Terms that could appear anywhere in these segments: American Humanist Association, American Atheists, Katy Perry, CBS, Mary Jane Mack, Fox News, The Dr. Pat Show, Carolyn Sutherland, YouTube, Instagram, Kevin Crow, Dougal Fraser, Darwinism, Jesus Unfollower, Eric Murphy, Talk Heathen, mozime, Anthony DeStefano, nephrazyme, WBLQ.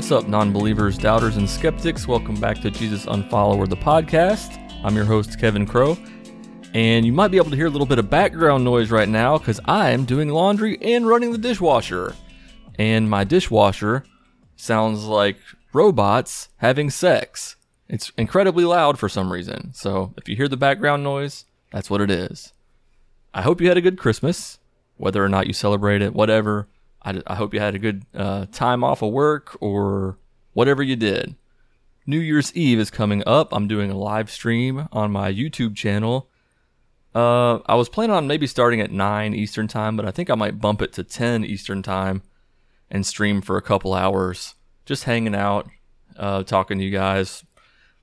What's up, non-believers, doubters, and skeptics? Welcome back to Jesus Unfollower, the podcast. I'm your host, Kevin Crow, and you might be able to hear a little bit of background noise right now because I'm doing laundry and running the dishwasher, and my dishwasher sounds like robots having sex. It's incredibly loud for some reason, so if you hear the background noise, that's what it is. I hope you had a good Christmas, whether or not you celebrate it, whatever. I hope you had a good time off of work or whatever you did. New Year's Eve is coming up. I'm doing a live stream on my YouTube channel. I was planning on maybe starting at 9 Eastern time, but I think I might bump it to 10 Eastern time and stream for a couple hours. Just hanging out, talking to you guys,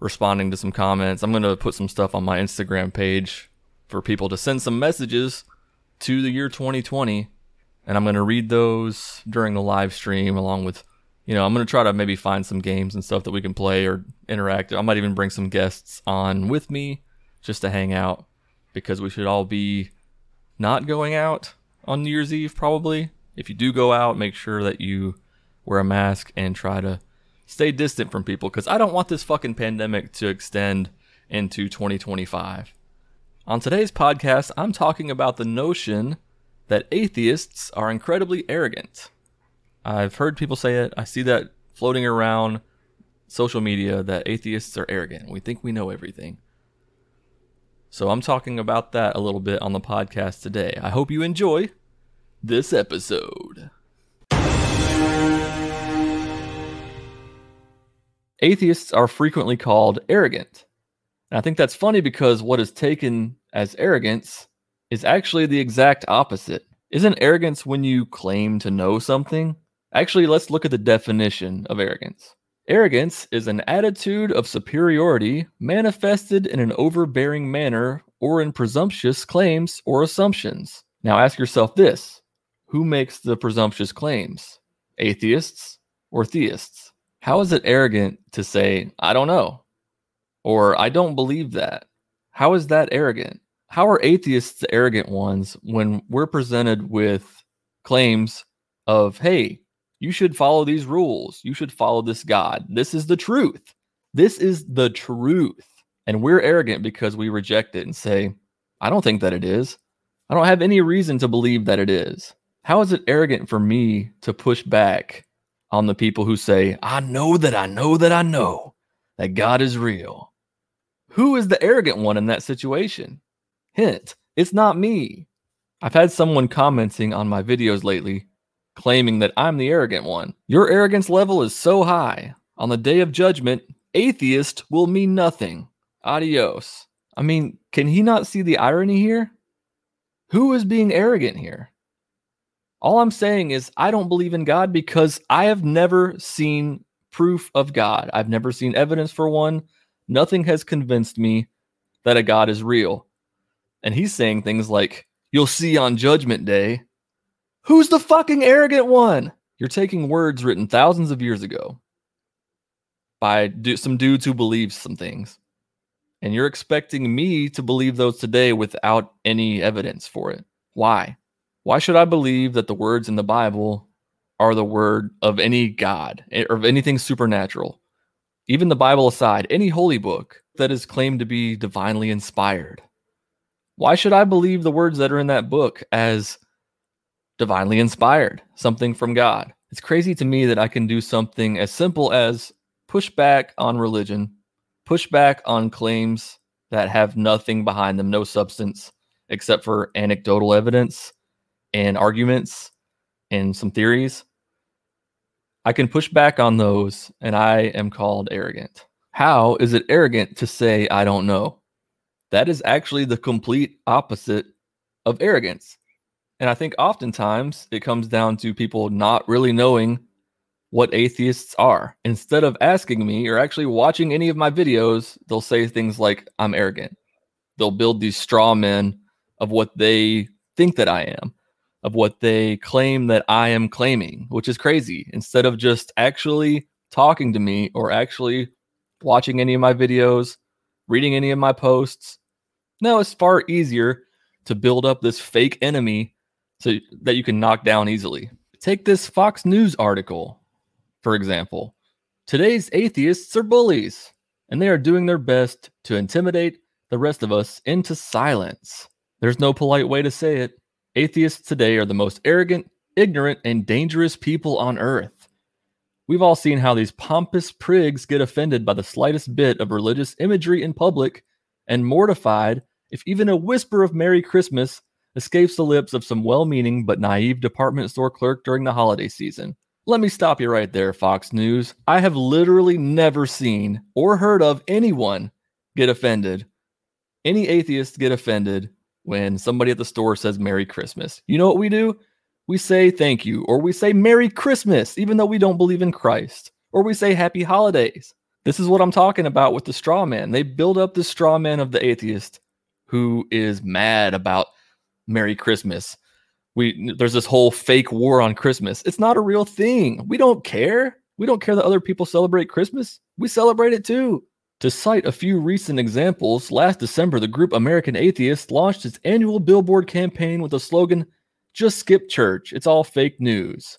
responding to some comments. I'm going to put some stuff on my Instagram page for people to send some messages to the year 2020. And I'm going to read those during the live stream along with, you know, I'm going to try to maybe find some games and stuff that we can play or interact. I might even bring some guests on with me just to hang out because we should all be not going out on New Year's Eve probably. If you do go out, make sure that you wear a mask and try to stay distant from people because I don't want this fucking pandemic to extend into 2025. On today's podcast, I'm talking about the notion that atheists are incredibly arrogant. I've heard people say it. I see that floating around social media that atheists are arrogant. We think we know everything. So I'm talking about that a little bit on the podcast today. I hope you enjoy this episode. Atheists are frequently called arrogant. And I think that's funny because what is taken as arrogance is actually the exact opposite. Isn't arrogance when you claim to know something? Actually, let's look at the definition of arrogance. Arrogance is an attitude of superiority manifested in an overbearing manner or in presumptuous claims or assumptions. Now ask yourself this. Who makes the presumptuous claims? Atheists or theists? How is it arrogant to say, I don't know, or I don't believe that? How is that arrogant? How are atheists the arrogant ones when we're presented with claims of, hey, you should follow these rules. You should follow this God. This is the truth. This is the truth. And we're arrogant because we reject it and say, I don't think that it is. I don't have any reason to believe that it is. How is it arrogant for me to push back on the people who say, I know that I know that I know that God is real? Who is the arrogant one in that situation? Hint, it's not me. I've had someone commenting on my videos lately, claiming that I'm the arrogant one. Your arrogance level is so high. On the day of judgment, atheist will mean nothing. Adios. I mean, can he not see the irony here? Who is being arrogant here? All I'm saying is I don't believe in God because I have never seen proof of God. I've never seen evidence for one. Nothing has convinced me that a God is real. And he's saying things like, you'll see on Judgment Day. Who's the fucking arrogant one? You're taking words written thousands of years ago by some dudes who believe some things. And you're expecting me to believe those today without any evidence for it. Why? Why should I believe that the words in the Bible are the word of any God or of anything supernatural? Even the Bible aside, any holy book that is claimed to be divinely inspired. Why should I believe the words that are in that book as divinely inspired, something from God? It's crazy to me that I can do something as simple as push back on religion, push back on claims that have nothing behind them, no substance, except for anecdotal evidence and arguments and some theories. I can push back on those, and I am called arrogant. How is it arrogant to say, I don't know? That is actually the complete opposite of arrogance. And I think oftentimes it comes down to people not really knowing what atheists are. Instead of asking me or actually watching any of my videos, they'll say things like, I'm arrogant. They'll build these straw men of what they think that I am, of what they claim that I am claiming, which is crazy. Instead of just actually talking to me or actually watching any of my videos, reading any of my posts, no, it's far easier to build up this fake enemy so that you can knock down easily. Take this Fox News article, for example. Today's atheists are bullies, and they are doing their best to intimidate the rest of us into silence. There's no polite way to say it. Atheists today are the most arrogant, ignorant, and dangerous people on earth. We've all seen how these pompous prigs get offended by the slightest bit of religious imagery in public and mortified if even a whisper of Merry Christmas escapes the lips of some well-meaning but naive department store clerk during the holiday season. Let me stop you right there, Fox News. I have literally never seen or heard of anyone get offended, any atheist get offended when somebody at the store says Merry Christmas. You know what we do? We say thank you, or we say Merry Christmas, even though we don't believe in Christ, or we say Happy Holidays. This is what I'm talking about with the straw man. They build up the straw man of the atheist who is mad about Merry Christmas. There's this whole fake war on Christmas. It's not a real thing. We don't care. We don't care that other people celebrate Christmas. We celebrate it too. To cite a few recent examples, last December, the group American Atheists launched its annual billboard campaign with the slogan, "Just skip church. It's all fake news."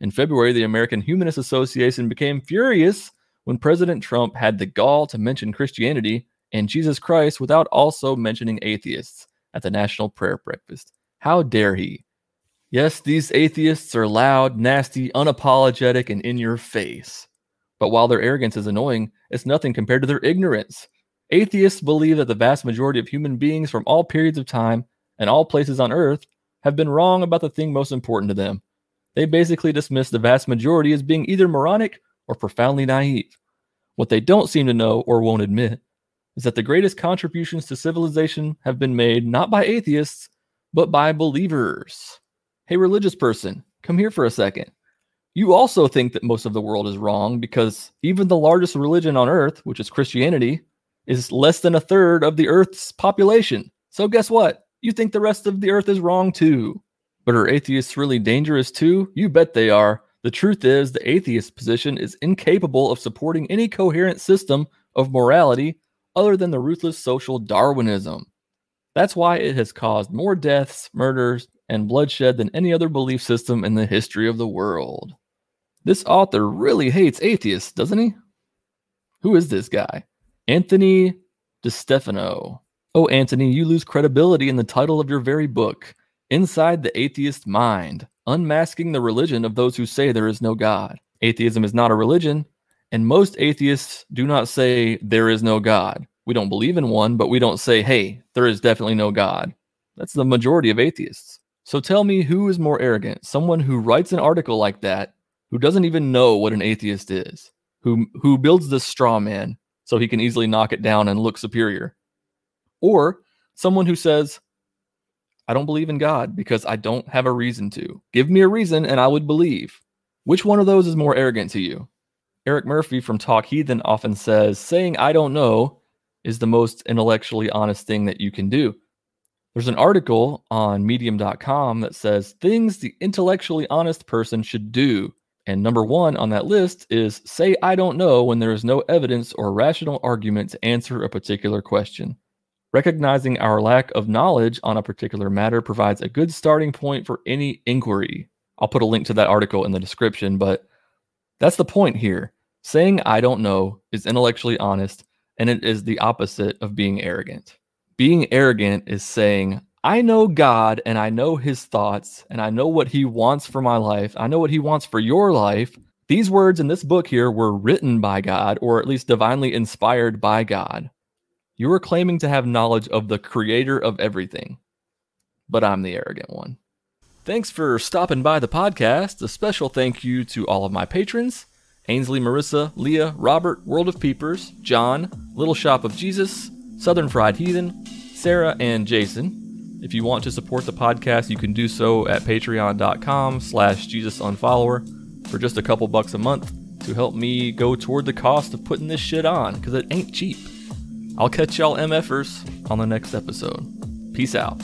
In February, the American Humanist Association became furious when President Trump had the gall to mention Christianity and Jesus Christ without also mentioning atheists at the National Prayer Breakfast. How dare he? Yes, these atheists are loud, nasty, unapologetic, and in your face. But while their arrogance is annoying, it's nothing compared to their ignorance. Atheists believe that the vast majority of human beings from all periods of time and all places on earth have been wrong about the thing most important to them. They basically dismiss the vast majority as being either moronic or profoundly naive. What they don't seem to know or won't admit is that the greatest contributions to civilization have been made not by atheists, but by believers. Hey, religious person, come here for a second. You also think that most of the world is wrong because even the largest religion on earth, which is Christianity, is less than a third of the earth's population. So guess what? You think the rest of the earth is wrong too. But are atheists really dangerous too? You bet they are. The truth is, the atheist position is incapable of supporting any coherent system of morality other than the ruthless social Darwinism. That's why it has caused more deaths, murders, and bloodshed than any other belief system in the history of the world. This author really hates atheists, doesn't he? Who is this guy? Anthony DeStefano. Oh, Anthony, you lose credibility in the title of your very book, Inside the Atheist Mind, Unmasking the Religion of Those Who Say There Is No God. Atheism is not a religion, and most atheists do not say there is no God. We don't believe in one, but we don't say, hey, there is definitely no God. That's the majority of atheists. So tell me, who is more arrogant? Someone who writes an article like that, who doesn't even know what an atheist is, who builds this straw man so he can easily knock it down and look superior. Or someone who says, I don't believe in God because I don't have a reason to. Give me a reason and I would believe. Which one of those is more arrogant to you? Eric Murphy from Talk Heathen often says, saying I don't know is the most intellectually honest thing that you can do. There's an article on medium.com that says things the intellectually honest person should do. And number one on that list is say, I don't know when there is no evidence or rational argument to answer a particular question. Recognizing our lack of knowledge on a particular matter provides a good starting point for any inquiry. I'll put a link to that article in the description, but that's the point here. Saying I don't know is intellectually honest, and it is the opposite of being arrogant. Being arrogant is saying, I know God and I know his thoughts and I know what he wants for my life. I know what he wants for your life. These words in this book here were written by God, or at least divinely inspired by God. You are claiming to have knowledge of the creator of everything, but I'm the arrogant one. Thanks for stopping by the podcast. A special thank you to all of my patrons. Ainsley, Marissa, Leah, Robert, World of Peepers, John, Little Shop of Jesus, Southern Fried Heathen, Sarah, and Jason. If you want to support the podcast, you can do so at patreon.com/JesusUnfollower for just a couple bucks a month to help me go toward the cost of putting this shit on, because it ain't cheap. I'll catch y'all MFers on the next episode. Peace out.